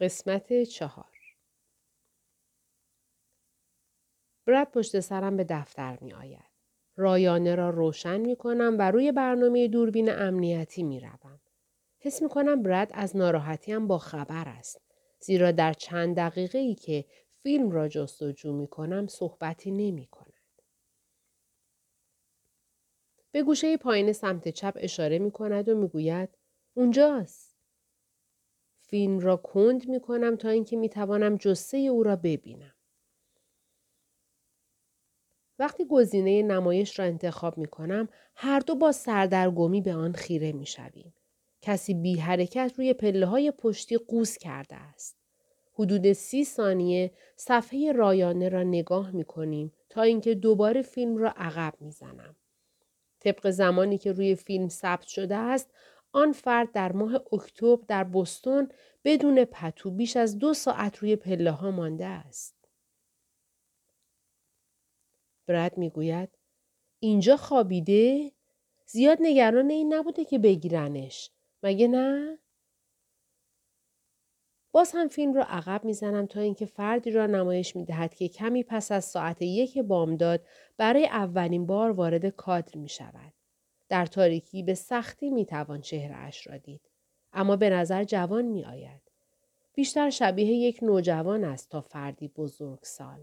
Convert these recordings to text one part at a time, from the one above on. قسمت 4 برد پشت سرم به دفتر می آید. رایانه را روشن می کنم و روی برنامه دوربین امنیتی می روم. حس می کنم برد از ناراحتیم با خبر است. زیرا در چند دقیقه ای که فیلم را جستجو می کنم صحبتی نمی کند. به گوشه پایین سمت چپ اشاره می کند و می گوید اونجاست. فیلم را کند می کنم تا اینکه می توانم جثه او را ببینم. وقتی گزینه نمایش را انتخاب می کنم، هر دو با سردرگمی به آن خیره می شویم. کسی بی حرکت روی پله‌های پشتی قوز کرده است. حدود 30 ثانیه صفحه رایانه را نگاه می کنیم تا اینکه دوباره فیلم را عقب می زنم. طبق زمانی که روی فیلم ثبت شده است، آن فرد در ماه اکتبر در بوستون بدون پتو بیش از 2 ساعت روی پله‌ها مانده است. برد می گوید اینجا خوابیده؟ زیاد نگران این نبوده که بگیرنش. مگه نه؟ باز هم فیلم رو عقب می زنم تا اینکه فردی را نمایش می دهد که کمی پس از ساعت 1 بامداد برای اولین بار وارد کادر می شود. در تاریکی به سختی می توان چهره‌اش را دید. اما به نظر جوان می آید. بیشتر شبیه یک نوجوان است تا فردی بزرگسال.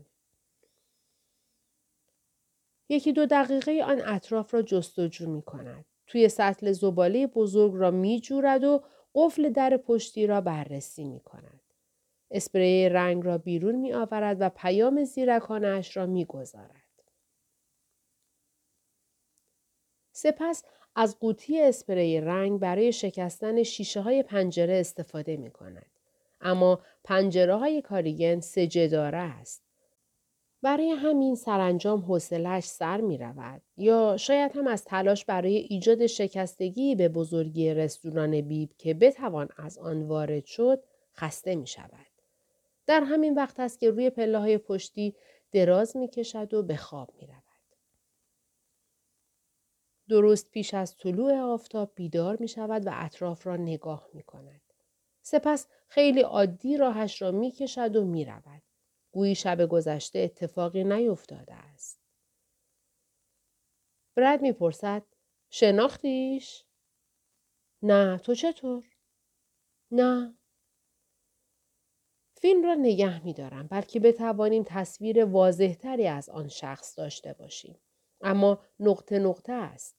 یکی دو دقیقه آن اطراف را جستجو می کند. توی سطل زباله بزرگ را می جورد و قفل در پشتی را بررسی می کند. اسپری رنگ را بیرون می آورد و پیام زیرکانه اش را می گذارد. سپس از قوطی اسپری رنگ برای شکستن شیشه های پنجره استفاده می کند. اما پنجره های کاریگن 3 جداره است. برای همین سرانجام حوصله‌اش سر می رود یا شاید هم از تلاش برای ایجاد شکستگی به بزرگی رستوران بیب که بتوان از آن وارد شد خسته می شود. در همین وقت است که روی پله‌های پشتی دراز می کشد و به خواب می رود. درست پیش از طلوع آفتاب بیدار می شود و اطراف را نگاه می کند. سپس خیلی عادی راهش را می کشد و می رود. گویی شب گذشته اتفاقی نیفتاده است. برد میپرسد شناختیش؟ نه. تو چطور؟ نه. فیلم را نگه میدارم بلکه بتوانیم تصویر واضحتری از آن شخص داشته باشیم. اما نقطه نقطه است.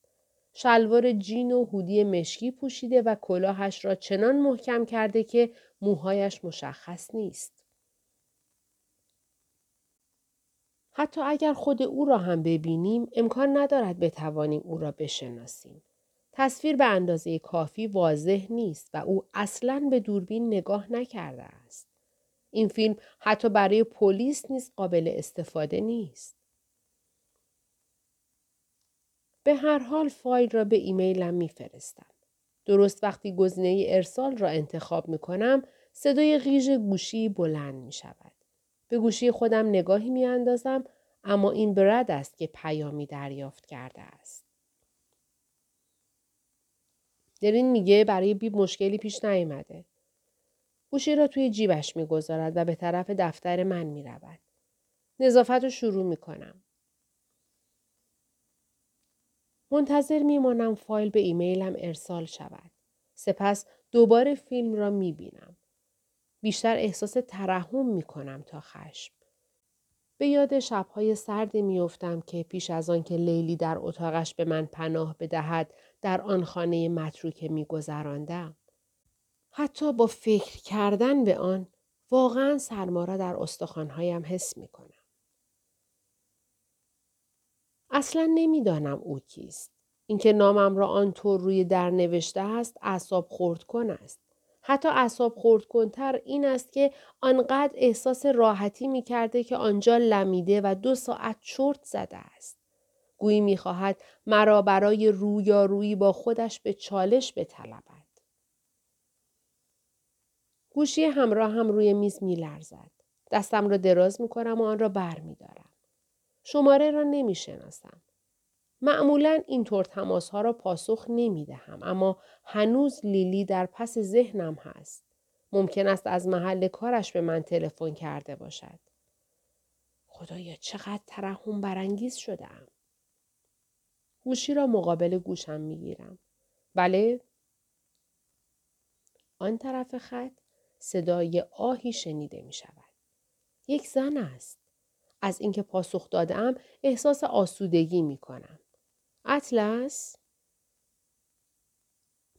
شلوار جین و هودی مشکی پوشیده و کلاهش را چنان محکم کرده که موهایش مشخص نیست. حتی اگر خود او را هم ببینیم، امکان ندارد بتوانیم او را بشناسیم. تصویر به اندازه کافی واضح نیست و او اصلاً به دوربین نگاه نکرده است. این فیلم حتی برای پلیس نیز قابل استفاده نیست. به هر حال فایل را به ایمیلم میفرستم. درست وقتی گزینه ارسال را انتخاب میکنم، صدای غیژ گوشی بلند میشود. به گوشی خودم نگاهی میاندازم اما این برد است که پیامی دریافت کرده است. درین میگه برای بیب مشکلی پیش نیامده. گوشی را توی جیبش میگذارد و به طرف دفتر من میرود. نظافت رو شروع میکنم. منتظر میمانم فایل به ایمیلم ارسال شود. سپس دوباره فیلم را میبینم. بیشتر احساس ترحم می کنم تا خشم. به یاد شبهای سردی می افتم که پیش از آن که لیلی در اتاقش به من پناه بدهد در آن خانه متروکه می گذراندم. حتی با فکر کردن به آن واقعا سرما را در استخوانهایم حس می کنم. اصلا نمی دانم او کیست. اینکه نامم را آنطور روی در نوشته است اعصاب خرد کن است. حتی اعصاب خردکن‌تر این است که آنقدر احساس راحتی می کرده که آنجا لمیده و 2 ساعت چرت زده است. گویی می خواهد مرا برای رویارویی با خودش به چالش بطلبد. گوشی همراه هم روی میز می لرزد. دستم را دراز می کنم و آن را بر می دارم. شماره را نمی شناسم. معمولاً اینطور تماس‌ها را پاسخ نمی‌دهم اما هنوز لیلی در پس ذهنم هست. ممکن است از محل کارش به من تلفن کرده باشد. خدایا چقدر ترحم برانگیز شدم. گوشی را مقابل گوشم میگیرم. بله؟ آن طرف خط صدای آهی شنیده می شود. یک زن است. از اینکه پاسخ دادم احساس آسودگی می کنم. اطلس؟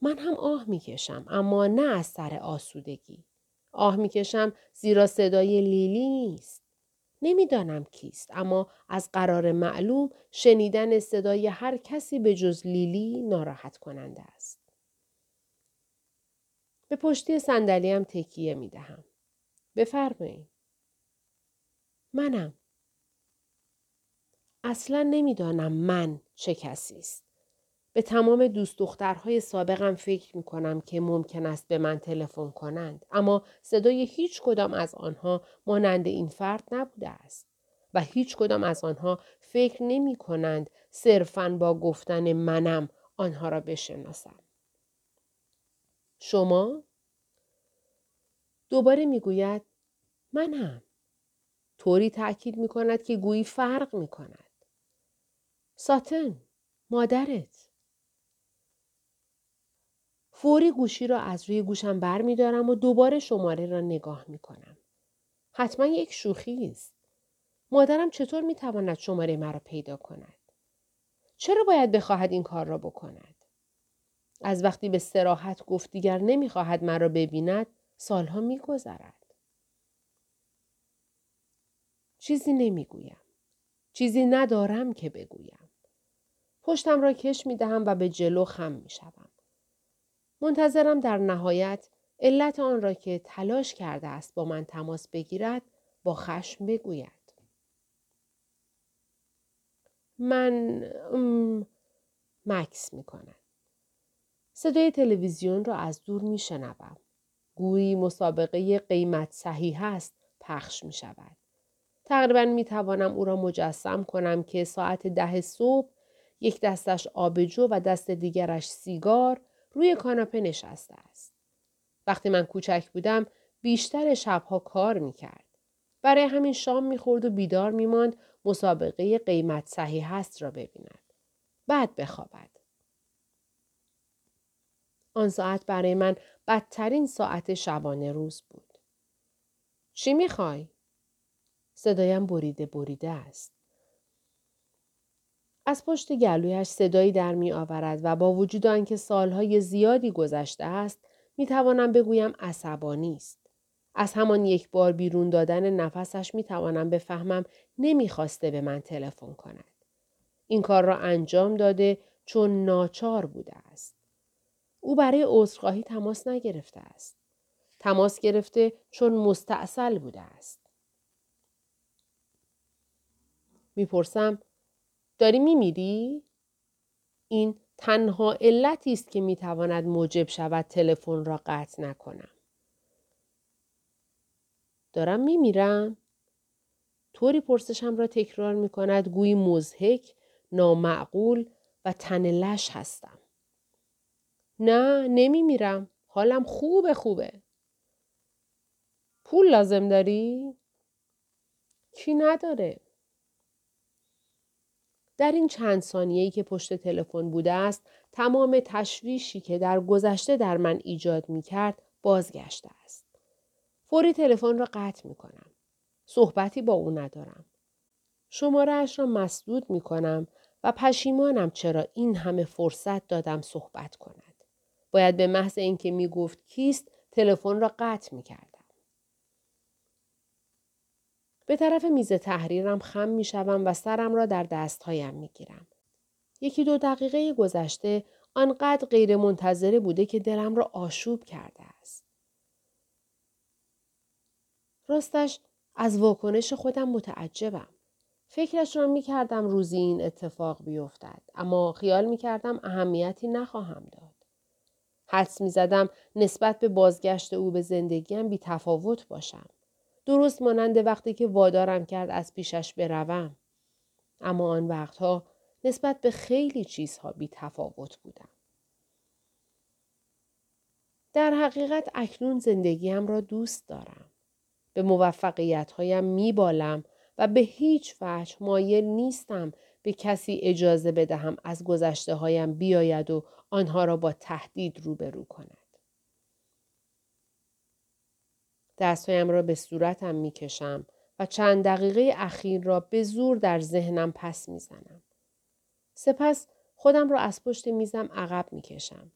من هم آه می کشم اما نه از سر آسودگی. آه می کشم زیرا صدای لیلی نیست. نمی دانم کیست اما از قرار معلوم شنیدن صدای هر کسی به جز لیلی ناراحت کننده است. به پشتی صندلیم تکیه می دهم. بفرمایید. منم. اصلا نمیدانم من چه کسی است. به تمام دوست دخترهای سابقم فکر می کنم که ممکن است به من تلفن کنند. اما صدای هیچ کدام از آنها مانند این فرد نبوده است. و هیچ کدام از آنها فکر نمی کنند صرفاً با گفتن منم آنها را بشناسم. شما؟ دوباره می گوید منم. طوری تأکید می کند که گویی فرق می کند. ساتن، مادرت. فوری گوشی را از روی گوشم بر می دارم و دوباره شماره را نگاه می کنم. حتما یک شوخی است. مادرم چطور می تواند شماره مرا پیدا کند؟ چرا باید بخواهد این کار را بکند؟ از وقتی به صراحت گفت دیگر نمی خواهد مرا ببیند، سالها می گذرد. چیزی نمیگویم. چیزی ندارم که بگویم. پشتم را کش میدهم و به جلو خم میشوم. منتظرم در نهایت علت آن را که تلاش کرده است با من تماس بگیرد با خشم بگوید. من مکس میکنم. صدای تلویزیون را از دور میشنوم. گویی مسابقه قیمت صحیح است پخش میشود. تقریباً میتوانم او را مجسم کنم که ساعت 10 صبح یک دستش آبجو و دست دیگرش سیگار روی کاناپه نشسته است. وقتی من کوچک بودم بیشتر شبها کار میکرد. برای همین شام میخورد و بیدار میماند مسابقه قیمت صحیح است را ببیند. بعد بخوابد. آن ساعت برای من بدترین ساعت شبانه روز بود. چی میخوای؟ صدایم بریده است. از پشت گلویش صدایی در می آورد و با وجود آنکه سالهای زیادی گذشته است می توانم بگویم عصبانی است. از همان یک بار بیرون دادن نفسش می توانم بفهمم نمی خواسته به من تلفن کند. این کار را انجام داده چون ناچار بوده است. او برای عذرخواهی تماس نگرفته است. تماس گرفته چون مستعسل بوده است. میپرسم داری میمیری؟ این تنها علتی است که میتواند موجب شود تلفن را قطع نکنم. دارم میمیرم؟ طوری پرسشم را تکرار میکند گویی مضحک، نامعقول و تن لش هستم. نه نمیمیرم. حالم خوبه. پول لازم داری؟ کی نداره؟ در این چند ثانیه‌ای که پشت تلفن بوده است، تمام تشویشی که در گذشته در من ایجاد می‌کرد، بازگشته است. فوری تلفن را قطع می‌کنم. صحبتی با او ندارم. شماره‌اش را مسدود می‌کنم و پشیمانم چرا این همه فرصت دادم صحبت کند. باید به محض اینکه می‌گفت کیست، تلفن را قطع می‌کردم. به طرف میز تحریرم خم میشوم و سرم را در دستهایم میگیرم. 1-2 دقیقه گذشته آنقدر غیر منتظره بوده که دلم را آشوب کرده است. راستش از واکنش خودم متعجبم. فکرش را میکردم روزی این اتفاق بیفتد اما خیال میکردم اهمیتی نخواهم داد. حدس میزدم نسبت به بازگشت او به زندگیم بی تفاوت باشم. درست مانند وقتی که وادارم کرد از پیشش بروم. اما آن وقتها نسبت به خیلی چیزها بی تفاوت بودم. در حقیقت اکنون زندگیم را دوست دارم. به موفقیت‌هایم میبالم و به هیچ وجه مایل نیستم به کسی اجازه بدهم از گذشته‌هایم بیاید و آنها را با تهدید روبرو کند. دستهایم را به صورتم میکشم و چند دقیقه اخیر را به زور در ذهنم پس میزنم. سپس خودم را از پشت میزم عقب میکشم.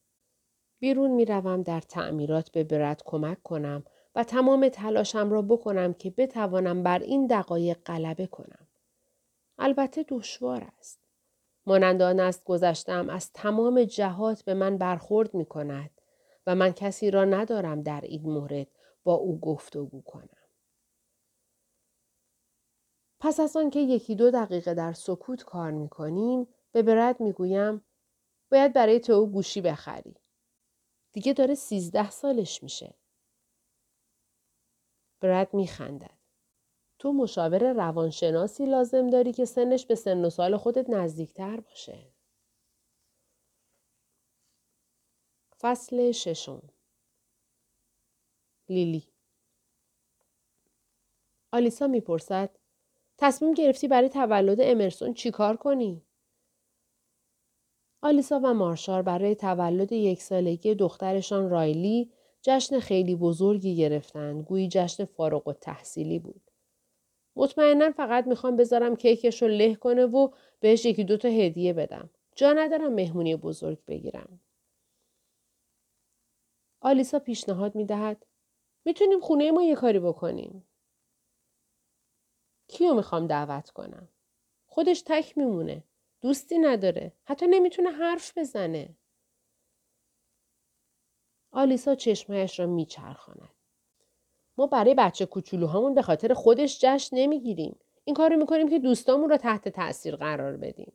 بیرون میروم در تعمیرات به برد کمک کنم و تمام تلاشم را بکنم که بتوانم بر این دقایق غلبه کنم. البته دشوار است. مانند آن است گذشته‌ام از تمام جهات به من برخورد میکند و من کسی را ندارم در این مورد با او گفتگو کنم. پس از آن که یکی دو دقیقه در سکوت کار میکنیم به برد میگویم باید برای تو گوشی بخری. دیگه داره 13 سالش میشه. برد میخندد. تو مشاور روانشناسی لازم داری که سنش به سن و سال خودت نزدیکتر باشه. فصل 6 لیلی. آلیسا میپرسد تصمیم گرفتی برای تولد امرسون چی کار کنی؟ آلیسا و مارشار برای تولد 1 سالگی دخترشان رایلی جشن خیلی بزرگی گرفتند، گویی جشن فارغ التحصیلی بود. مطمئناً فقط میخوام بذارم کیکش رو له کنه و بهش 1-2 تا هدیه بدم. جا ندارم مهمونی بزرگ بگیرم. آلیسا پیشنهاد میدهد میتونیم خونه ما یه کاری بکنیم. کیو میخوام دعوت کنم؟ خودش تک میمونه. دوستی نداره. حتی نمیتونه حرف بزنه. آلیسا چشمهش را میچرخاند. ما برای بچه کوچولوهامون به خاطر خودش جشن نمیگیریم. این کارو میکنیم که دوستامون را تحت تأثیر قرار بدیم.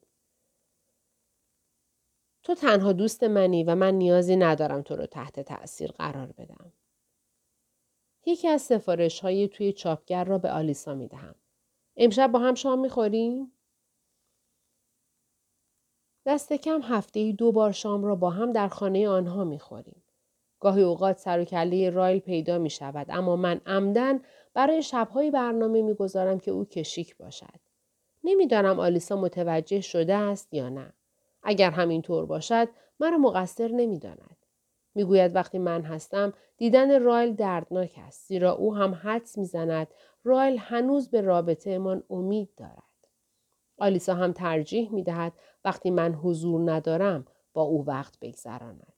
تو تنها دوست منی و من نیازی ندارم تو رو تحت تأثیر قرار بدم. یکی از سفارش‌های توی چاپگر را به آلیسا میدهم. امشب با هم شام میخوریم؟ دست کم هفته‌ای 2 بار شام را با هم در خانه آنها میخوریم. گاهی اوقات سر و کله رایل پیدا می شود اما من عمدن برای شب‌های برنامه میگذارم که او کشیک باشد. نمیدانم آلیسا متوجه شده است یا نه. اگر همینطور باشد مرا مقصر نمیداند. میگوید وقتی من هستم دیدن رایل دردناک است زیرا او هم حدس میزند رایل هنوز به رابطه من امید دارد. آلیسا هم ترجیح میدهد وقتی من حضور ندارم با او وقت بگذراند.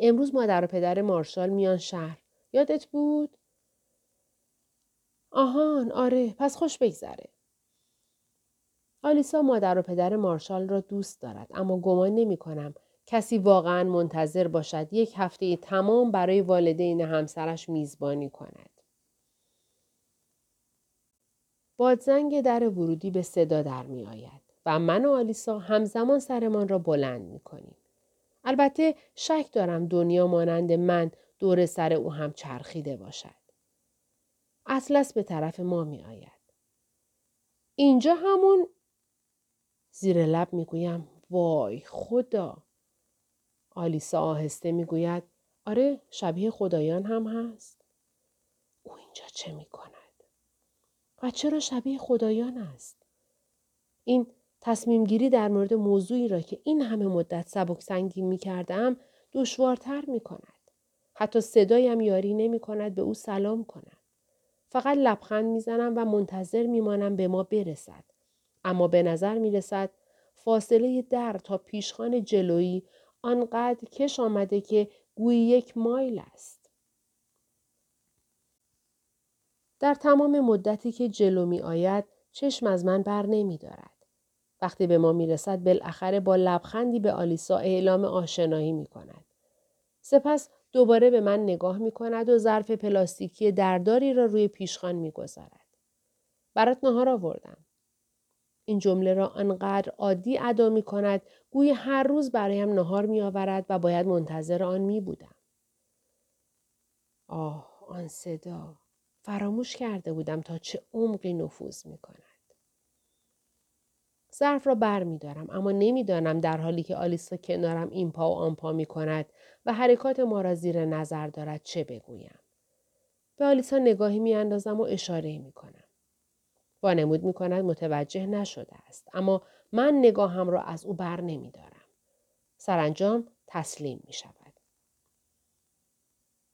امروز مادر و پدر مارشال میان شهر. یادت بود؟ آهان، آره، پس خوش بگذره. آلیسا مادر و پدر مارشال را دوست دارد اما گمان نمی کنم کسی واقعا منتظر باشد 1 هفته تمام برای والدین همسرش میزبانی کند. بادزنگ در ورودی به صدا در می آید و من و آلیسا همزمان سرمان را بلند می کنیم. البته شک دارم دنیا مانند من دور سر او هم چرخیده باشد. اتلس به طرف ما می آید. اینجا همون زیر لب می گویم وای خدا. آلیسا آهسته می گوید آره شبیه خدایان هم هست. او اینجا چه می کند؟ و چرا شبیه خدایان است؟ این تصمیم گیری در مورد موضوعی را که این همه مدت سبکسنگین می‌کردم دشوارتر می‌کند. حتی صدایم یاری نمی‌کند به او سلام کنم. فقط لبخند می‌زنم و منتظر می‌مانم به ما برسد. اما به نظر می‌رسد فاصله در تا پیشخان جلویی آنقدر کش آمده که گویی 1 مایل است. در تمام مدتی که جلو می‌آید چشم از من بر نمی‌دارد. وقتی به ما میرسد بالاخره با لبخندی به آلیسا اعلام آشنایی میکند. سپس دوباره به من نگاه میکند و ظرف پلاستیکی درداری را روی پیشخان میگذارد. برات نهار آوردم. این جمله را انقدر عادی ادا میکند گویی هر روز برایم نهار میآورد و باید منتظر آن میبودم. آه، آن صدا. فراموش کرده بودم تا چه عمقی نفوذ میکند. ظرف را بر می دارم اما نمی دانم در حالی که آلیسا کنارم این پا و آن پا می کند و حرکات ما را زیر نظر دارد چه بگویم. به آلیسا نگاهی می اندازم و اشاره می کنم. وانمود می کند متوجه نشده است اما من نگاهم را از او بر نمی دارم. سرانجام تسلیم می شود.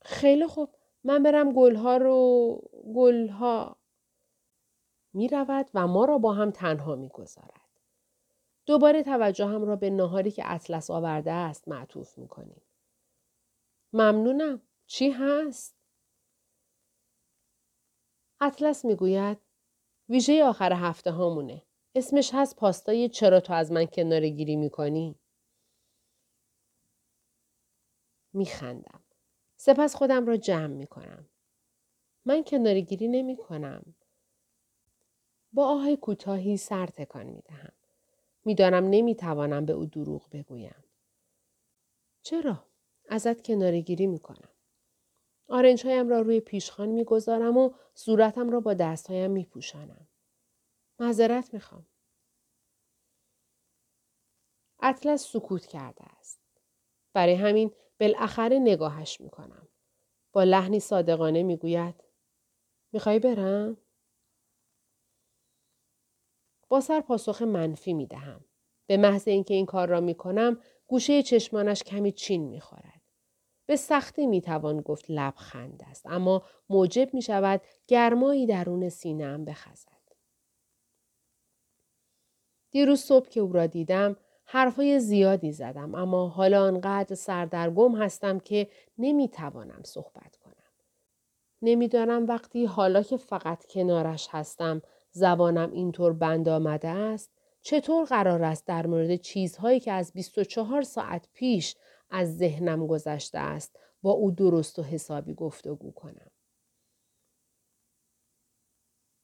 خیلی خوب من برم گلها می رود و ما را با هم تنها می گذارد. دوباره توجه هم را به ناهاری که اطلس آورده است معطوف می کنیم. ممنونم. چی هست؟ اطلس می گوید ویژه آخر هفته هامونه. اسمش هست پاستای چرا تو از من کناره گیری می کنی؟ می خندم. سپس خودم را جمع می کنم. من کناره گیری نمی کنم. با آه کوتاهی سر تکان می دهم. می دانم نمی توانم به او دروغ بگویم. چرا؟ ازت کناره گیری می کنم. آرنج هایم را روی پیشخان می گذارم و صورتم را با دست هایم می پوشانم. معذرت می خوام. اطلس سکوت کرده است. برای همین بالاخره نگاهش می کنم. با لحنی صادقانه می گوید می خوای برم؟ با سر پاسخ منفی می دهم. به محض اینکه این کار را می کنم گوشه چشمانش کمی چین می خورد. به سختی می توان گفت لبخند است اما موجب می شود گرمایی درون سینه‌ام بخزد. دیروز صبح که او را دیدم حرفای زیادی زدم اما حالا انقدر سردرگم هستم که نمیتوانم صحبت کنم. نمیدانم وقتی حالا که فقط کنارش هستم زبانم اینطور بند آمده است چطور قرار است در مورد چیزهایی که از 24 ساعت پیش از ذهنم گذشته است با او درست و حسابی گفتگو کنم.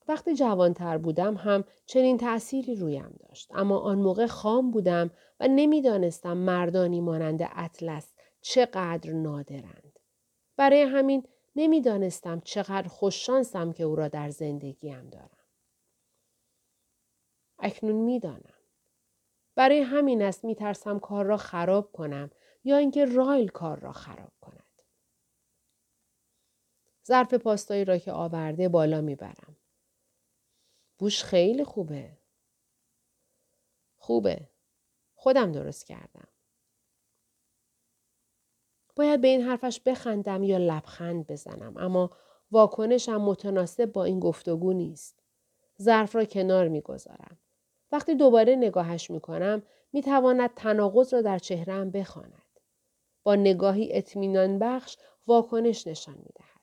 وقتی جوانتر بودم هم چنین تأثیری رویم داشت اما آن موقع خام بودم و نمیدانستم مردانی مانند اطلس چقدر نادرند. برای همین نمیدانستم چقدر خوششانسم که او را در زندگیم دارم. اکنون میدانم. برای همین است میترسم کار را خراب کنم یا اینکه رایل کار را خراب کند. ظرف پاستایی را که آورده بالا میبرم. بوش خیلی خوبه. خوبه. خودم درست کردم. باید به این حرفش بخندم یا لبخند بزنم اما واکنشم متناسب با این گفتگو نیست. ظرف را کنار می‌گذارم. وقتی دوباره نگاهش می‌کنم می‌تواند تناقض را در چهره‌ام بخواند. با نگاهی اطمینان بخش واکنش نشان می‌دهد.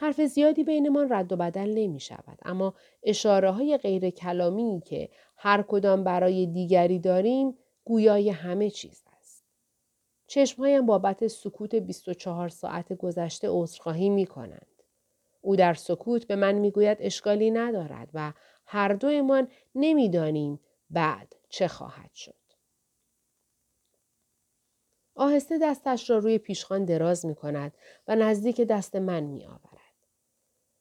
حرف زیادی بینمان رد و بدل نمی شود اما اشاره های غیر کلامی که هر کدام برای دیگری داریم گویای همه چیز است. چشمهایم بابت سکوت 24 ساعت گذشته عذرخواهی می کنند. او در سکوت به من می گوید اشکالی ندارد و هر دویمان نمی دانیم بعد چه خواهد شد. آهسته دستش را روی پیشخان دراز می کند و نزدیک دست من می آورد.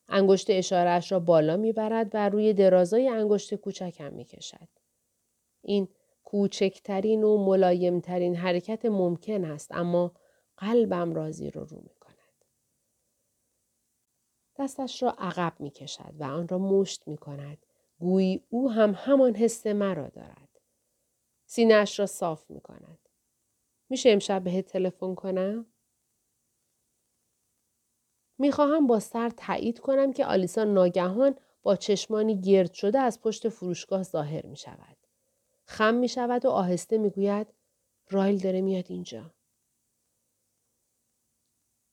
انگشت اشاره‌اش را بالا میبرد و روی درازای انگشت کوچکم میکشد. این کوچکترین و ملایمترین حرکت ممکن است اما قلبم را زیر و رو میکند. دستش را عقب میکشد و آن را مشت میکند. گویی او هم همان حس مرا دارد. سینه‌اش را صاف میکند. میشه امشب بهت تلفن کنم؟ میخواهم با سر تایید کنم که آلیسا ناگهان با چشمانی گرد شده از پشت فروشگاه ظاهر می شود. خم می شود و آهسته می گوید رایل داره میاد اینجا.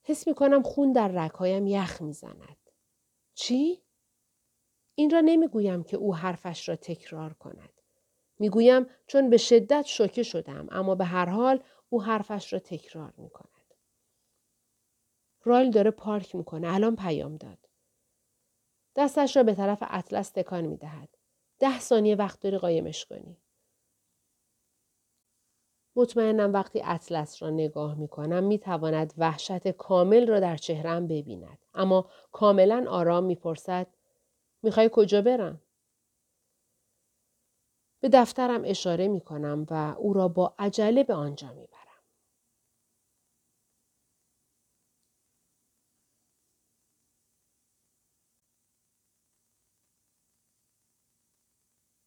حس می کنم خون در رگهایم یخ می زند. چی؟ این را نمی گویم که او حرفش را تکرار کند. می گویم چون به شدت شوکه شدم اما به هر حال او حرفش را تکرار می کند. رایل داره پارک میکنه. الان پیام داد. دستش را به طرف اطلس تکان میدهد. 10 ثانیه وقت داری قایمش کنی. مطمئنم وقتی اطلس را نگاه میکنم میتواند وحشت کامل را در چهرم ببیند. اما کاملا آرام میپرسد میخوای کجا برم؟ به دفترم اشاره می کنم و او را با عجله به آنجا می برم.